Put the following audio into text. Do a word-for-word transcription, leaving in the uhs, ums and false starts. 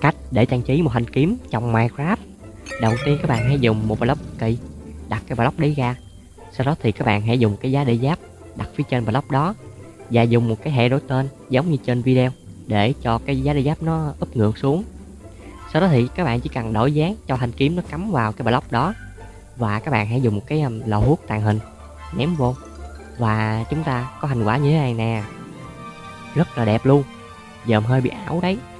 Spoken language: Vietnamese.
Cách để trang trí một thanh kiếm trong Minecraft. Đầu tiên các bạn hãy dùng một block kỳ, đặt cái block đấy ra. Sau đó thì các bạn hãy dùng cái giá để giáp đặt phía trên block đó, và dùng một cái hệ đổi tên giống như trên video để cho cái giá để giáp nó úp ngược xuống. Sau đó thì các bạn chỉ cần đổi dáng cho thanh kiếm nó cắm vào cái block đó, và các bạn hãy dùng một cái lò hút tàng hình ném vô, và chúng ta có thành quả như thế này nè, rất là đẹp luôn. Giờ hơi bị ảo đấy.